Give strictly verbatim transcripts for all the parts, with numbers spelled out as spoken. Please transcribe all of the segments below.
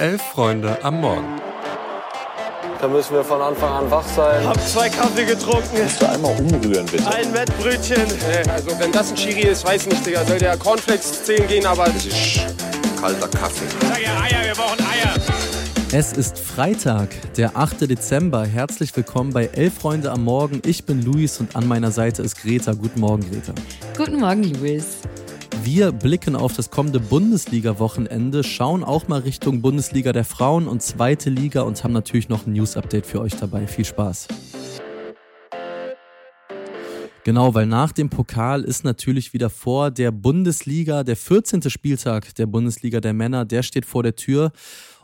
Elf Freunde am Morgen. Da müssen wir von Anfang an wach sein. Hab zwei Kaffee getrunken. Kannst du einmal umrühren, bitte? Ein Wettbrötchen. Nee, also wenn das ein Schiri ist, weiß nicht, Digga. Soll der Cornflakes zehn gehen, aber... Das ist kalter Kaffee. Ich sag ja Eier, wir brauchen Eier. Es ist Freitag, der achte Dezember. Herzlich willkommen bei Elf Freunde am Morgen. Ich bin Luis und an meiner Seite ist Greta. Guten Morgen, Greta. Guten Morgen, Luis. Wir blicken auf das kommende Bundesliga-Wochenende, schauen auch mal Richtung Bundesliga der Frauen und zweite Liga und haben natürlich noch ein News-Update für euch dabei. Viel Spaß. Genau, weil nach dem Pokal ist natürlich wieder vor der Bundesliga, der vierzehnte Spieltag der Bundesliga der Männer, der steht vor der Tür.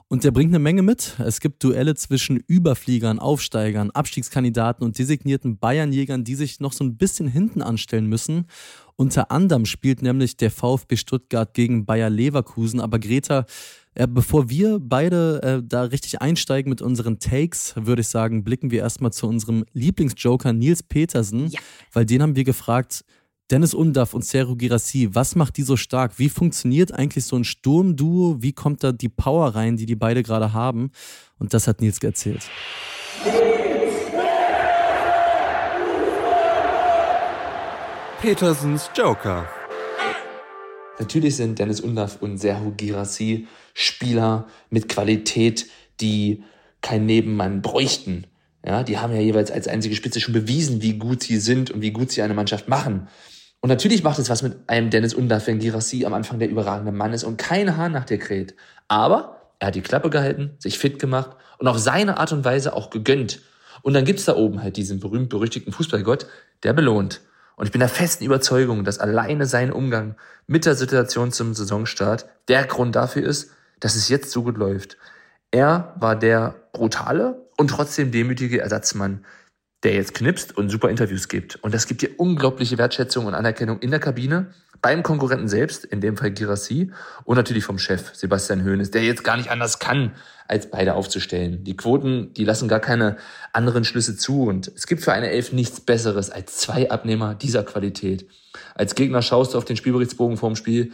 Und der bringt eine Menge mit. Es gibt Duelle zwischen Überfliegern, Aufsteigern, Abstiegskandidaten und designierten Bayernjägern, die sich noch so ein bisschen hinten anstellen müssen. Unter anderem spielt nämlich der VfB Stuttgart gegen Bayer Leverkusen. Aber Greta, äh, bevor wir beide äh, da richtig einsteigen mit unseren Takes, würde ich sagen, blicken wir erstmal zu unserem Lieblingsjoker Nils Petersen. Ja. Weil den haben wir gefragt, Deniz Undav und Serhou Guirassy, was macht die so stark? Wie funktioniert eigentlich so ein Sturmduo? Wie kommt da die Power rein, die die beide gerade haben? Und das hat Nils erzählt. Petersens Joker. Natürlich sind Deniz Undav und Serhou Guirassy Spieler mit Qualität, die kein Nebenmann bräuchten. Ja, die haben ja jeweils als einzige Spitze schon bewiesen, wie gut sie sind und wie gut sie eine Mannschaft machen. Und natürlich macht es was mit einem Deniz Undav, wenn Guirassy am Anfang der überragende Mann ist und kein Haar nach der kräht. Aber er hat die Klappe gehalten, sich fit gemacht und auf seine Art und Weise auch gegönnt. Und dann gibt's da oben halt diesen berühmt-berüchtigten Fußballgott, der belohnt. Und ich bin der festen Überzeugung, dass alleine sein Umgang mit der Situation zum Saisonstart der Grund dafür ist, dass es jetzt so gut läuft. Er war der brutale und trotzdem demütige Ersatzmann, der jetzt knipst und super Interviews gibt. Und das gibt dir unglaubliche Wertschätzung und Anerkennung in der Kabine, beim Konkurrenten selbst, in dem Fall Guirassy, und natürlich vom Chef Sebastian Hoeneß, der jetzt gar nicht anders kann, als beide aufzustellen. Die Quoten, die lassen gar keine anderen Schlüsse zu. Und es gibt für eine Elf nichts Besseres als zwei Abnehmer dieser Qualität. Als Gegner schaust du auf den Spielberichtsbogen vorm Spiel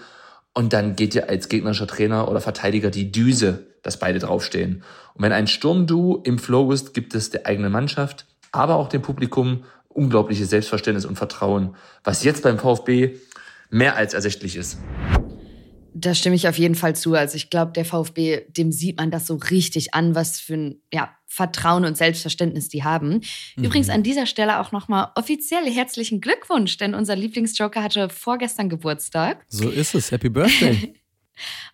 und dann geht dir als gegnerischer Trainer oder Verteidiger die Düse, dass beide draufstehen. Und wenn ein Sturmduo im Flow ist, gibt es der eigenen Mannschaft, aber auch dem Publikum unglaubliches Selbstverständnis und Vertrauen, was jetzt beim VfB mehr als ersichtlich ist. Da stimme ich auf jeden Fall zu. Also ich glaube, der VfB, dem sieht man das so richtig an, was für ein ja, Vertrauen und Selbstverständnis die haben. Mhm. Übrigens an dieser Stelle auch nochmal offiziell herzlichen Glückwunsch, denn unser Lieblingsjoker hatte vorgestern Geburtstag. So ist es. Happy Birthday.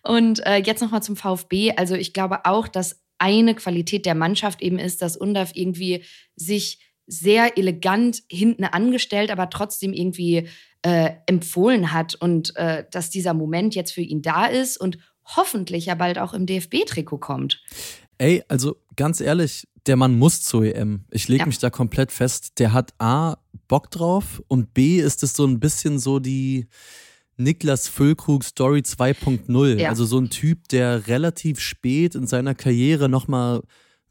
Und äh, jetzt nochmal zum VfB. Also ich glaube auch, dass eine Qualität der Mannschaft eben ist, dass Undav irgendwie sich sehr elegant hinten angestellt, aber trotzdem irgendwie äh, empfohlen hat und äh, dass dieser Moment jetzt für ihn da ist und hoffentlich ja bald auch im D F B-Trikot kommt. Ey, also ganz ehrlich, der Mann muss zur E M. Ich lege ja. mich da komplett fest. Der hat A, Bock drauf und B, ist es so ein bisschen so die... Niklas Füllkrug Story zwei Punkt null, ja. Also so ein Typ, der relativ spät in seiner Karriere nochmal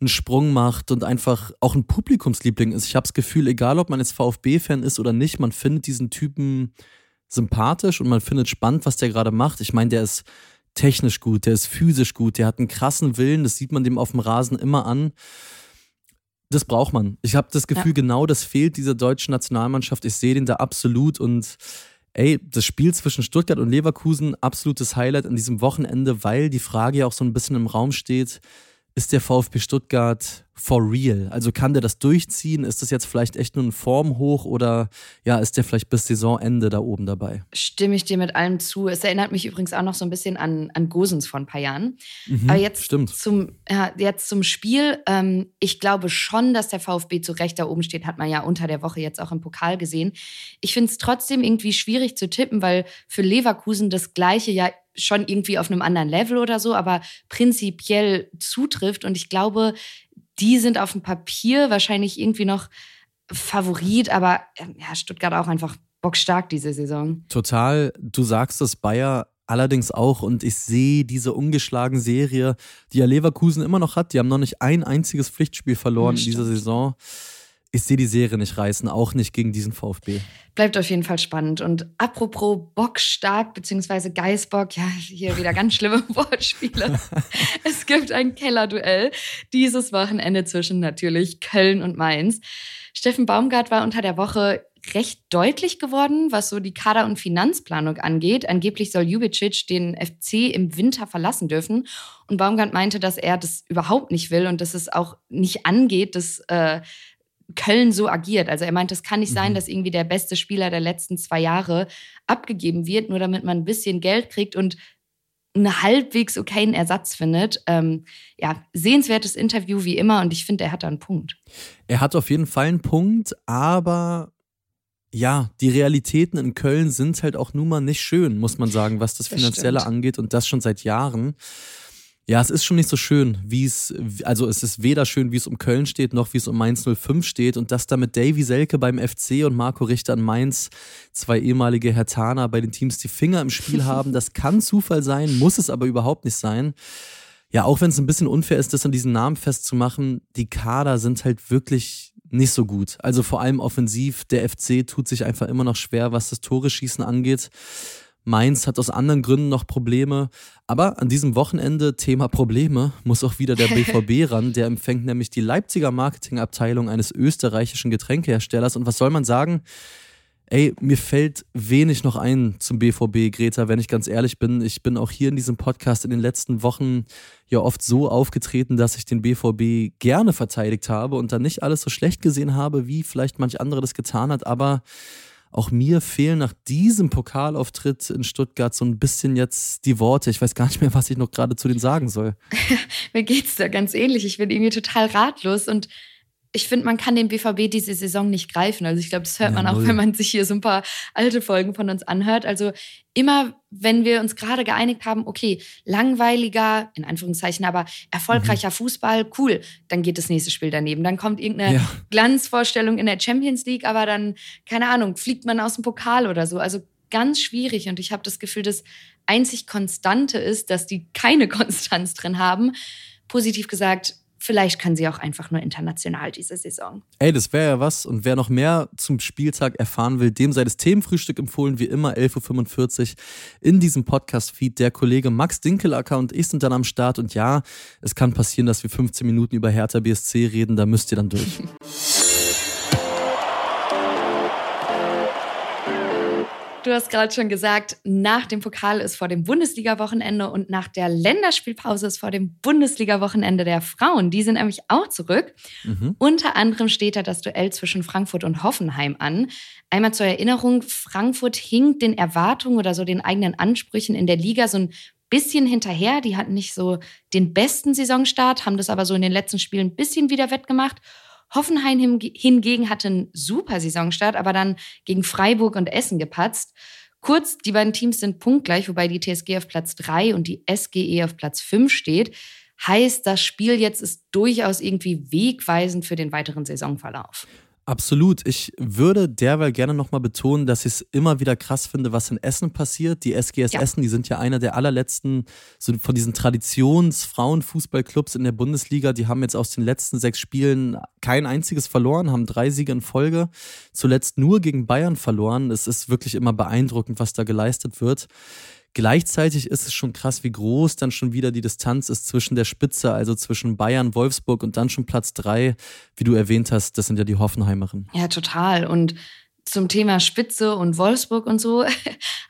einen Sprung macht und einfach auch ein Publikumsliebling ist. Ich habe das Gefühl, egal ob man jetzt VfB-Fan ist oder nicht, man findet diesen Typen sympathisch und man findet spannend, was der gerade macht. Ich meine, der ist technisch gut, der ist physisch gut, der hat einen krassen Willen, das sieht man dem auf dem Rasen immer an. Das braucht man. Ich habe das Gefühl, ja. genau das fehlt dieser deutschen Nationalmannschaft. Ich sehe den da absolut und ey, das Spiel zwischen Stuttgart und Leverkusen, absolutes Highlight an diesem Wochenende, weil die Frage ja auch so ein bisschen im Raum steht, ist der VfB Stuttgart for real? Also kann der das durchziehen? Ist das jetzt vielleicht echt nur ein Formhoch oder ja, ist der vielleicht bis Saisonende da oben dabei? Stimme ich dir mit allem zu. Es erinnert mich übrigens auch noch so ein bisschen an, an Gosens vor ein paar Jahren. Mhm, aber jetzt zum, ja, jetzt zum Spiel. Ähm, ich glaube schon, dass der VfB zu Recht da oben steht, hat man ja unter der Woche jetzt auch im Pokal gesehen. Ich finde es trotzdem irgendwie schwierig zu tippen, weil für Leverkusen das Gleiche ja schon irgendwie auf einem anderen Level oder so, aber prinzipiell zutrifft. Und ich glaube, die sind auf dem Papier wahrscheinlich irgendwie noch Favorit, aber ja, Stuttgart auch einfach bockstark diese Saison. Total. Du sagst es, Bayer allerdings auch. Und ich sehe diese ungeschlagene Serie, die ja Leverkusen immer noch hat. Die haben noch nicht ein einziges Pflichtspiel verloren ja, in dieser Saison. ich sehe die Serie nicht reißen, auch nicht gegen diesen VfB. Bleibt auf jeden Fall spannend. Und apropos bockstark bzw. Geißbock, ja, hier wieder ganz schlimme Wortspiele. Es gibt ein Kellerduell dieses Wochenende zwischen natürlich Köln und Mainz. Steffen Baumgart war unter der Woche recht deutlich geworden, was so die Kader- und Finanzplanung angeht. Angeblich soll Jubicic den F C im Winter verlassen dürfen. Und Baumgart meinte, dass er das überhaupt nicht will und dass es auch nicht angeht, dass äh, Köln so agiert. Also er meinte, es kann nicht sein, dass irgendwie der beste Spieler der letzten zwei Jahre abgegeben wird, nur damit man ein bisschen Geld kriegt und einen halbwegs okayen Ersatz findet. Ähm, ja, sehenswertes Interview wie immer und ich finde, er hat da einen Punkt. Er hat auf jeden Fall einen Punkt, aber... ja, die Realitäten in Köln sind halt auch nun mal nicht schön, muss man sagen, was das Finanzielle angeht und das schon seit Jahren. Ja, es ist schon nicht so schön, wie es, also es ist weder schön, wie es um Köln steht, noch wie es um Mainz null fünf steht und dass da mit Davy Selke beim F C und Marco Richter in Mainz, zwei ehemalige Herthaner bei den Teams, die Finger im Spiel haben, das kann Zufall sein, muss es aber überhaupt nicht sein. Ja, auch wenn es ein bisschen unfair ist, das an diesen Namen festzumachen, die Kader sind halt wirklich nicht so gut. Also vor allem offensiv, der F C tut sich einfach immer noch schwer, was das Tore-Schießen angeht. Mainz hat aus anderen Gründen noch Probleme. Aber an diesem Wochenende, Thema Probleme, muss auch wieder der B V B ran. Der empfängt nämlich die Leipziger Marketingabteilung eines österreichischen Getränkeherstellers. Und was soll man sagen? Ey, mir fällt wenig noch ein zum B V B, Greta, wenn ich ganz ehrlich bin. Ich bin auch hier in diesem Podcast in den letzten Wochen ja oft so aufgetreten, dass ich den B V B gerne verteidigt habe und dann nicht alles so schlecht gesehen habe, wie vielleicht manch andere das getan hat. Aber auch mir fehlen nach diesem Pokalauftritt in Stuttgart so ein bisschen jetzt die Worte. Ich weiß gar nicht mehr, was ich noch gerade zu denen sagen soll. Mir geht's da ganz ähnlich. Ich bin irgendwie total ratlos und ich finde, man kann den B V B diese Saison nicht greifen. Also ich glaube, das hört man ja auch, wenn man sich hier so ein paar alte Folgen von uns anhört. Also immer, wenn wir uns gerade geeinigt haben, okay, langweiliger, in Anführungszeichen, aber erfolgreicher mhm. Fußball, cool, dann geht das nächste Spiel daneben. Dann kommt irgendeine ja. Glanzvorstellung in der Champions League, aber dann, keine Ahnung, fliegt man aus dem Pokal oder so. Also ganz schwierig und ich habe das Gefühl, das einzig Konstante ist, dass die keine Konstanz drin haben. Positiv gesagt, vielleicht können sie auch einfach nur international diese Saison. Ey, das wäre ja was. Und wer noch mehr zum Spieltag erfahren will, dem sei das Themenfrühstück empfohlen, wie immer elf Uhr fünfundvierzig in diesem Podcast-Feed. Der Kollege Max Dinkelacker und ich sind dann am Start. Und ja, es kann passieren, dass wir fünfzehn Minuten über Hertha B S C reden. Da müsst ihr dann durch. Du hast gerade schon gesagt, nach dem Pokal ist vor dem Bundesliga-Wochenende und nach der Länderspielpause ist vor dem Bundesliga-Wochenende der Frauen. Die sind nämlich auch zurück. Mhm. Unter anderem steht da das Duell zwischen Frankfurt und Hoffenheim an. Einmal zur Erinnerung, Frankfurt hinkt den Erwartungen oder so den eigenen Ansprüchen in der Liga so ein bisschen hinterher. Die hatten nicht so den besten Saisonstart, haben das aber so in den letzten Spielen ein bisschen wieder wettgemacht. Hoffenheim hingegen hatte einen super Saisonstart, aber dann gegen Freiburg und Essen gepatzt. Kurz, die beiden Teams sind punktgleich, wobei die T S G auf Platz drei und die S G E auf Platz fünf steht. Heißt, das Spiel jetzt ist durchaus irgendwie wegweisend für den weiteren Saisonverlauf. Absolut. Ich würde derweil gerne nochmal betonen, dass ich es immer wieder krass finde, was in Essen passiert. Die S G S ja. Essen, die sind ja einer der allerletzten so von diesen Traditions-Frauenfußballclubs in der Bundesliga. Die haben jetzt aus den letzten sechs Spielen kein einziges verloren, haben drei Siege in Folge. Zuletzt nur gegen Bayern verloren. Es ist wirklich immer beeindruckend, was da geleistet wird. Gleichzeitig ist es schon krass, wie groß dann schon wieder die Distanz ist zwischen der Spitze, also zwischen Bayern, Wolfsburg und dann schon Platz drei, wie du erwähnt hast, das sind ja die Hoffenheimerinnen. Ja, total. Und zum Thema Spitze und Wolfsburg und so,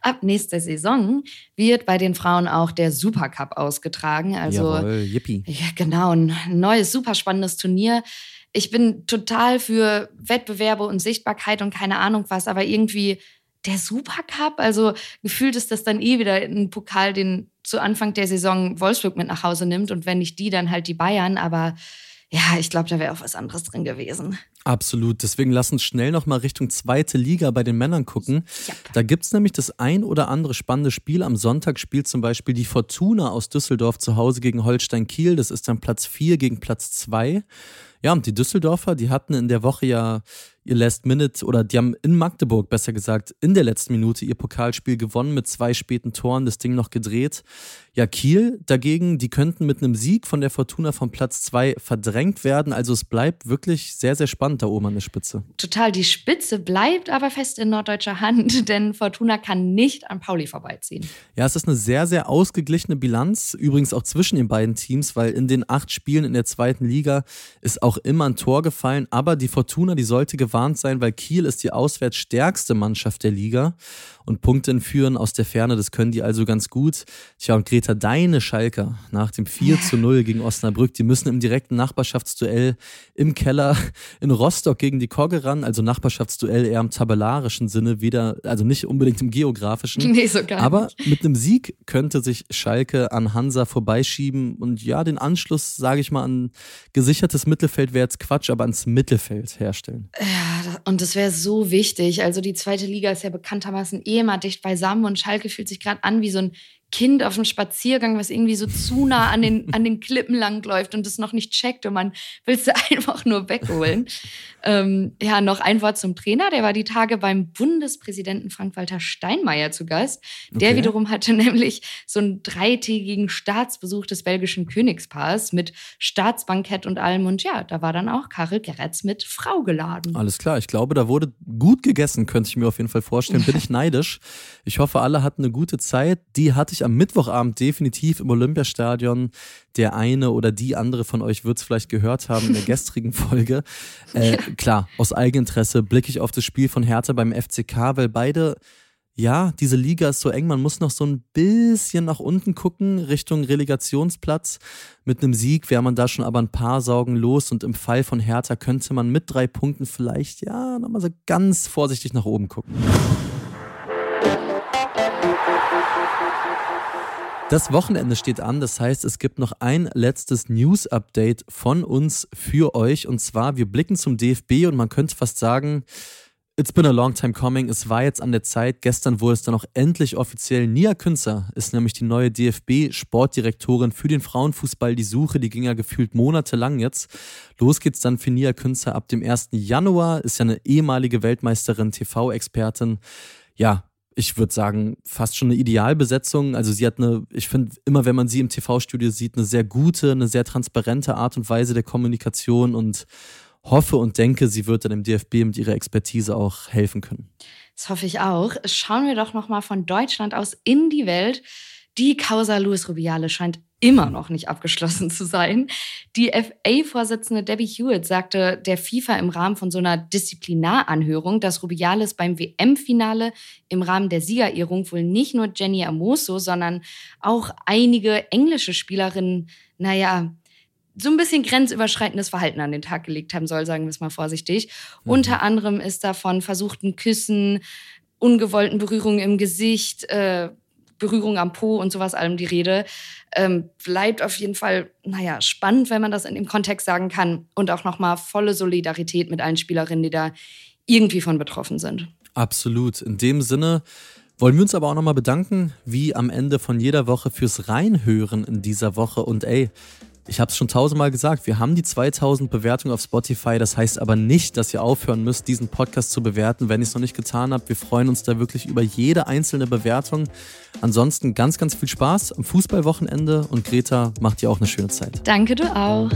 ab nächster Saison wird bei den Frauen auch der Supercup ausgetragen. Also, jawohl, yippie. Ja, genau, ein neues, super spannendes Turnier. Ich bin total für Wettbewerbe und Sichtbarkeit und keine Ahnung was, aber irgendwie... der Supercup, also gefühlt ist das dann eh wieder ein Pokal, den zu Anfang der Saison Wolfsburg mit nach Hause nimmt und wenn nicht die, dann halt die Bayern, aber ja, ich glaube, da wäre auch was anderes drin gewesen. Absolut, deswegen lass uns schnell nochmal Richtung zweite Liga bei den Männern gucken. Yep. Da gibt es nämlich das ein oder andere spannende Spiel. Am Sonntag spielt zum Beispiel die Fortuna aus Düsseldorf zu Hause gegen Holstein Kiel. Das ist dann Platz vier gegen Platz zwei. Ja, und die Düsseldorfer, die hatten in der Woche ja ihr Last Minute, oder die haben in Magdeburg, besser gesagt, in der letzten Minute ihr Pokalspiel gewonnen mit zwei späten Toren, das Ding noch gedreht. Ja, Kiel dagegen, die könnten mit einem Sieg von der Fortuna von Platz zwei verdrängt werden. Also es bleibt wirklich sehr, sehr spannend. kommt da oben an der Spitze. Total, die Spitze bleibt aber fest in norddeutscher Hand, denn Fortuna kann nicht an Pauli vorbeiziehen. Ja, es ist eine sehr, sehr ausgeglichene Bilanz, übrigens auch zwischen den beiden Teams, weil in den acht Spielen in der zweiten Liga ist auch immer ein Tor gefallen, aber die Fortuna, die sollte gewarnt sein, weil Kiel ist die auswärts stärkste Mannschaft der Liga und Punkte entführen aus der Ferne, das können die also ganz gut. Tja, und Greta, deine Schalker nach dem vier zu null gegen Osnabrück, die müssen im direkten Nachbarschaftsduell im Keller in Rostock gegen die Kogge ran, also Nachbarschaftsduell eher im tabellarischen Sinne, weder, also nicht unbedingt im geografischen. Nee, so gar nicht. Aber mit einem Sieg könnte sich Schalke an Hansa vorbeischieben und ja, den Anschluss, sage ich mal, an gesichertes Mittelfeld wäre jetzt Quatsch, aber ans Mittelfeld herstellen. Ja, und das wäre so wichtig. Also die zweite Liga ist ja bekanntermaßen eh immer dicht beisammen und Schalke fühlt sich gerade an wie so ein Kind auf dem Spaziergang, was irgendwie so zu nah an den, an den Klippen langläuft und das noch nicht checkt und man will es einfach nur wegholen. ähm, ja, noch ein Wort zum Trainer. Der war die Tage beim Bundespräsidenten Frank-Walter Steinmeier zu Gast. Der okay. wiederum hatte nämlich so einen dreitägigen Staatsbesuch des belgischen Königspaars mit Staatsbankett und allem. Und ja, da war dann auch Karel Geraerts mit Frau geladen. Alles klar, ich glaube, da wurde gut gegessen, könnte ich mir auf jeden Fall vorstellen. Bin ich neidisch. Ich hoffe, alle hatten eine gute Zeit. Die hatte ich am Mittwochabend definitiv im Olympiastadion. Der eine oder die andere von euch wird es vielleicht gehört haben in der gestrigen Folge. Äh, klar, aus Eigeninteresse blicke ich auf das Spiel von Hertha beim F C K, weil beide, ja, diese Liga ist so eng, man muss noch so ein bisschen nach unten gucken, Richtung Relegationsplatz. Mit einem Sieg wäre man da schon aber ein paar Sorgen los und im Fall von Hertha könnte man mit drei Punkten vielleicht, ja, nochmal so ganz vorsichtig nach oben gucken. Das Wochenende steht an, das heißt, es gibt noch ein letztes News-Update von uns für euch. Und zwar, wir blicken zum D F B und man könnte fast sagen, it's been a long time coming. Es war jetzt an der Zeit. Gestern wurde es dann auch endlich offiziell. Nia Künzer ist nämlich die neue D F B-Sportdirektorin für den Frauenfußball. Die Suche, die ging ja gefühlt monatelang jetzt. Los geht's dann für Nia Künzer ab dem ersten Januar. Ist ja eine ehemalige Weltmeisterin, T V-Expertin. Ja, ich würde sagen, fast schon eine Idealbesetzung. Also sie hat eine, ich finde immer, wenn man sie im T V-Studio sieht, eine sehr gute, eine sehr transparente Art und Weise der Kommunikation und hoffe und denke, sie wird dann im D F B mit ihrer Expertise auch helfen können. Das hoffe ich auch. Schauen wir doch nochmal von Deutschland aus in die Welt. Die Causa Luis Rubiales scheint immer noch nicht abgeschlossen zu sein. Die F A-Vorsitzende Debbie Hewitt sagte der FIFA im Rahmen von so einer Disziplinaranhörung, dass Rubiales beim W M-Finale im Rahmen der Siegerehrung wohl nicht nur Jenny Amoso, sondern auch einige englische Spielerinnen, naja, so ein bisschen grenzüberschreitendes Verhalten an den Tag gelegt haben soll, sagen wir es mal vorsichtig. Mhm. Unter anderem ist davon versuchten Küssen, ungewollten Berührungen im Gesicht, äh, Berührung am Po und sowas allem die Rede. Ähm, bleibt auf jeden Fall, naja, spannend, wenn man das in dem Kontext sagen kann. Und auch nochmal volle Solidarität mit allen Spielerinnen, die da irgendwie von betroffen sind. Absolut. In dem Sinne wollen wir uns aber auch nochmal bedanken, wie am Ende von jeder Woche, fürs Reinhören in dieser Woche. Und ey, ich habe es schon tausendmal gesagt, wir haben die zweitausend Bewertungen auf Spotify. Das heißt aber nicht, dass ihr aufhören müsst, diesen Podcast zu bewerten, wenn ihr es noch nicht getan habt. Wir freuen uns da wirklich über jede einzelne Bewertung. Ansonsten ganz, ganz viel Spaß am Fußballwochenende und Greta, macht dir auch eine schöne Zeit. Danke, du auch.